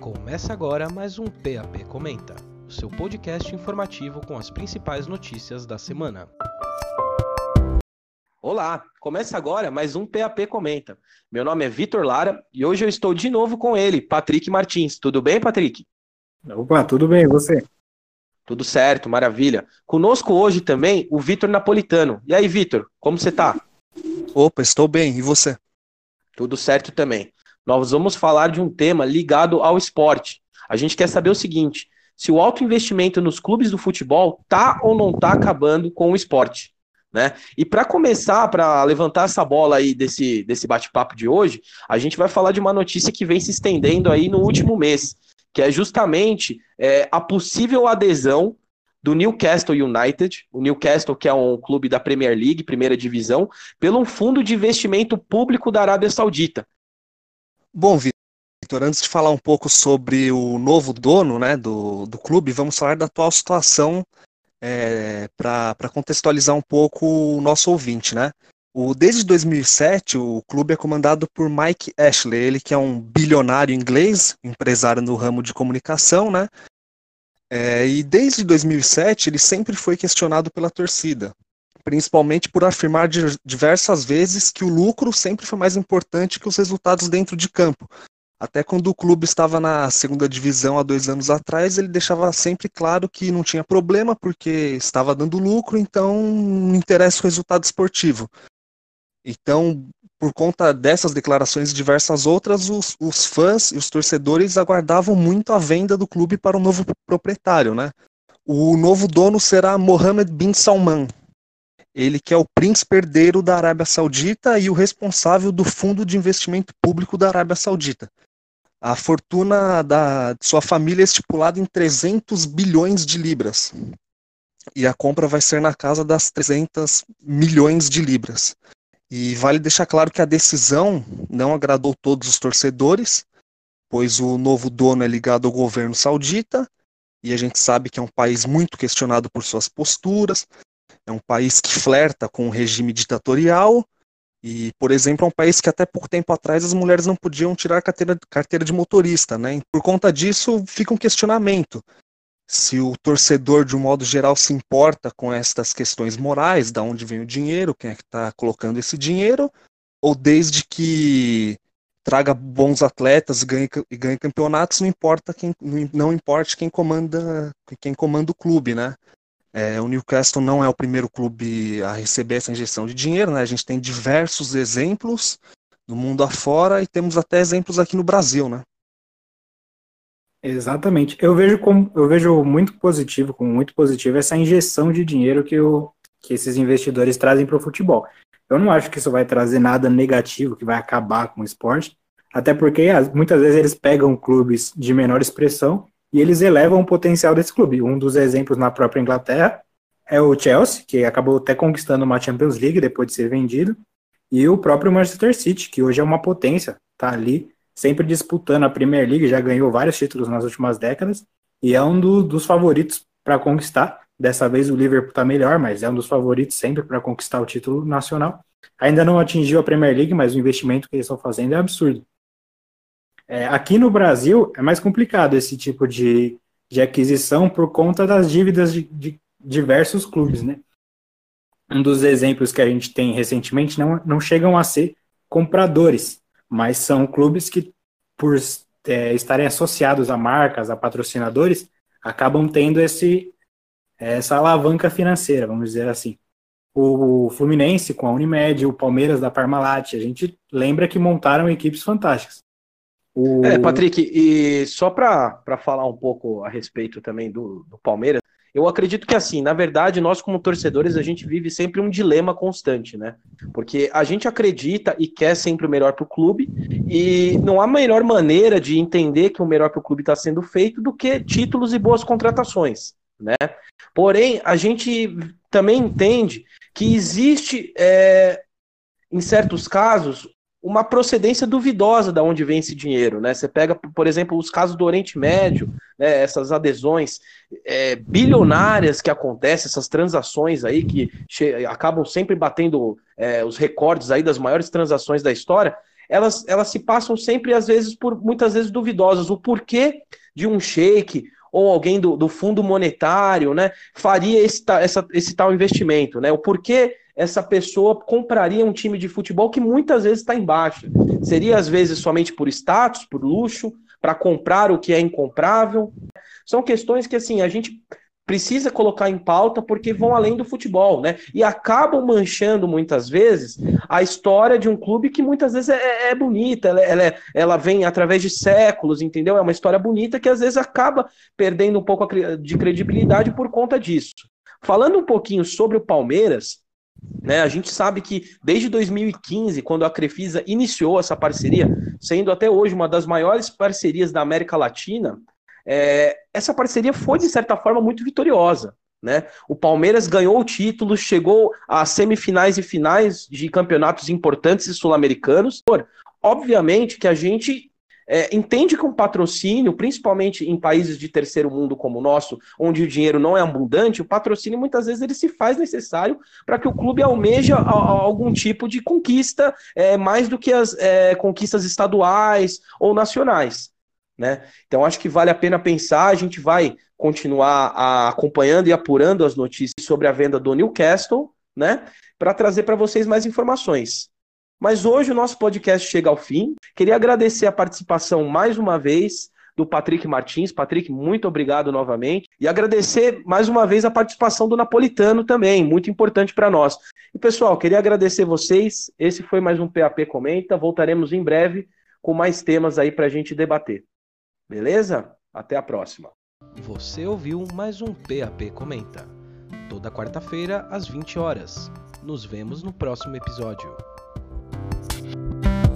Começa agora mais um PAP Comenta, o seu podcast informativo com as principais notícias da semana. Olá, começa agora mais um PAP Comenta. Meu nome é Vitor Lara e hoje eu estou de novo com ele, Patrick Martins. Tudo bem, Patrick? Opa, tudo bem, e você? Tudo certo, maravilha. Conosco hoje também o Vitor Napolitano. E aí, Vitor, como você tá? Opa, estou bem, e você? Tudo certo também. Nós vamos falar de um tema ligado ao esporte. A gente quer saber o seguinte, se o alto investimento nos clubes do futebol tá ou não tá acabando com o esporte, né? E para começar, para levantar essa bola aí desse bate-papo de hoje, a gente vai falar de uma notícia que vem se estendendo aí no último mês, que é justamente a possível adesão do Newcastle United, o Newcastle que é um clube da Premier League, primeira divisão, pelo um fundo de investimento público da Arábia Saudita. Bom, Vitor, antes de falar um pouco sobre o novo dono, né, do clube, vamos falar da atual situação para contextualizar um pouco o nosso ouvinte, né? Desde 2007, o clube é comandado por Mike Ashley, ele que é um bilionário inglês, empresário no ramo de comunicação, né? E desde 2007 ele sempre foi questionado pela torcida, principalmente por afirmar diversas vezes que o lucro sempre foi mais importante que os resultados dentro de campo. Até quando o clube estava na segunda divisão há 2 anos atrás, ele deixava sempre claro que não tinha problema porque estava dando lucro, então não interessa o resultado esportivo. Então, por conta dessas declarações e diversas outras, os fãs e os torcedores aguardavam muito a venda do clube para o novo proprietário, né? O novo dono será Mohammed bin Salman. Ele que é o príncipe herdeiro da Arábia Saudita e o responsável do Fundo de Investimento Público da Arábia Saudita. A fortuna da sua família é estipulada em 300 bilhões de libras. E a compra vai ser na casa das 300 milhões de libras. E vale deixar claro que a decisão não agradou todos os torcedores, pois o novo dono é ligado ao governo saudita, e a gente sabe que é um país muito questionado por suas posturas. É um país que flerta com um regime ditatorial e, por exemplo, é um país que até pouco tempo atrás as mulheres não podiam tirar carteira de motorista, né? E por conta disso, fica um questionamento. Se o torcedor, de um modo geral, se importa com estas questões morais, de onde vem o dinheiro, quem é que está colocando esse dinheiro, ou desde que traga bons atletas e ganhe campeonatos, não importa quem comanda o clube, né? O Newcastle não é o primeiro clube a receber essa injeção de dinheiro, né? A gente tem diversos exemplos no mundo afora e temos até exemplos aqui no Brasil, né? Exatamente. Eu vejo como muito positivo essa injeção de dinheiro que esses investidores trazem para o futebol. Eu não acho que isso vai trazer nada negativo, que vai acabar com o esporte, até porque muitas vezes eles pegam clubes de menor expressão e eles elevam o potencial desse clube. Um dos exemplos na própria Inglaterra é o Chelsea, que acabou até conquistando uma Champions League depois de ser vendido, e o próprio Manchester City, que hoje é uma potência, está ali sempre disputando a Premier League, já ganhou vários títulos nas últimas décadas, e é um dos favoritos para conquistar. Dessa vez o Liverpool está melhor, mas é um dos favoritos sempre para conquistar o título nacional. Ainda não atingiu a Premier League, mas o investimento que eles estão fazendo é absurdo. Aqui no Brasil é mais complicado esse tipo de aquisição por conta das dívidas de diversos clubes, né? Um dos exemplos que a gente tem recentemente não chegam a ser compradores, mas são clubes que, por estarem associados a marcas, a patrocinadores, acabam tendo essa alavanca financeira, vamos dizer assim. O Fluminense com a Unimed, o Palmeiras da Parmalat, a gente lembra que montaram equipes fantásticas. Patrick, e só para falar um pouco a respeito também do Palmeiras, eu acredito que assim, na verdade, nós como torcedores, a gente vive sempre um dilema constante, né? Porque a gente acredita e quer sempre o melhor para o clube, e não há melhor maneira de entender que o melhor para o clube está sendo feito do que títulos e boas contratações, né? Porém, a gente também entende que existe, em certos casos, uma procedência duvidosa de onde vem esse dinheiro, né? Você pega, por exemplo, os casos do Oriente Médio, né? Essas adesões bilionárias que acontecem, essas transações aí que acabam sempre batendo os recordes aí das maiores transações da história, elas se passam sempre, às vezes, por muitas vezes duvidosas. O porquê de um sheik ou alguém do fundo monetário, né, faria esse tal investimento, né? O porquê essa pessoa compraria um time de futebol que muitas vezes está em baixa. Seria, às vezes, somente por status, por luxo, para comprar o que é incomprável. São questões que, assim, a gente precisa colocar em pauta porque vão além do futebol, né? E acabam manchando, muitas vezes, a história de um clube que muitas vezes é bonita, ela vem através de séculos, entendeu? É uma história bonita que, às vezes, acaba perdendo um pouco de credibilidade por conta disso. Falando um pouquinho sobre o Palmeiras, né, a gente sabe que desde 2015, quando a Crefisa iniciou essa parceria, sendo até hoje uma das maiores parcerias da América Latina, essa parceria foi, de certa forma, muito vitoriosa, né? O Palmeiras ganhou o título, chegou às semifinais e finais de campeonatos importantes e sul-americanos. Obviamente que a gente entende que um patrocínio, principalmente em países de terceiro mundo como o nosso, onde o dinheiro não é abundante, o patrocínio muitas vezes ele se faz necessário para que o clube almeja algum tipo de conquista, mais do que as conquistas estaduais ou nacionais, né? Então acho que vale a pena pensar, a gente vai continuar acompanhando e apurando as notícias sobre a venda do Newcastle, né, para trazer para vocês mais informações. Mas hoje o nosso podcast chega ao fim. Queria agradecer a participação mais uma vez do Patrick Martins. Patrick, muito obrigado novamente. E agradecer mais uma vez a participação do Napolitano também, muito importante para nós. E pessoal, queria agradecer vocês. Esse foi mais um PAP Comenta. Voltaremos em breve com mais temas aí para a gente debater. Beleza? Até a próxima. Você ouviu mais um PAP Comenta. Toda quarta-feira, às 20 horas. Nos vemos no próximo episódio.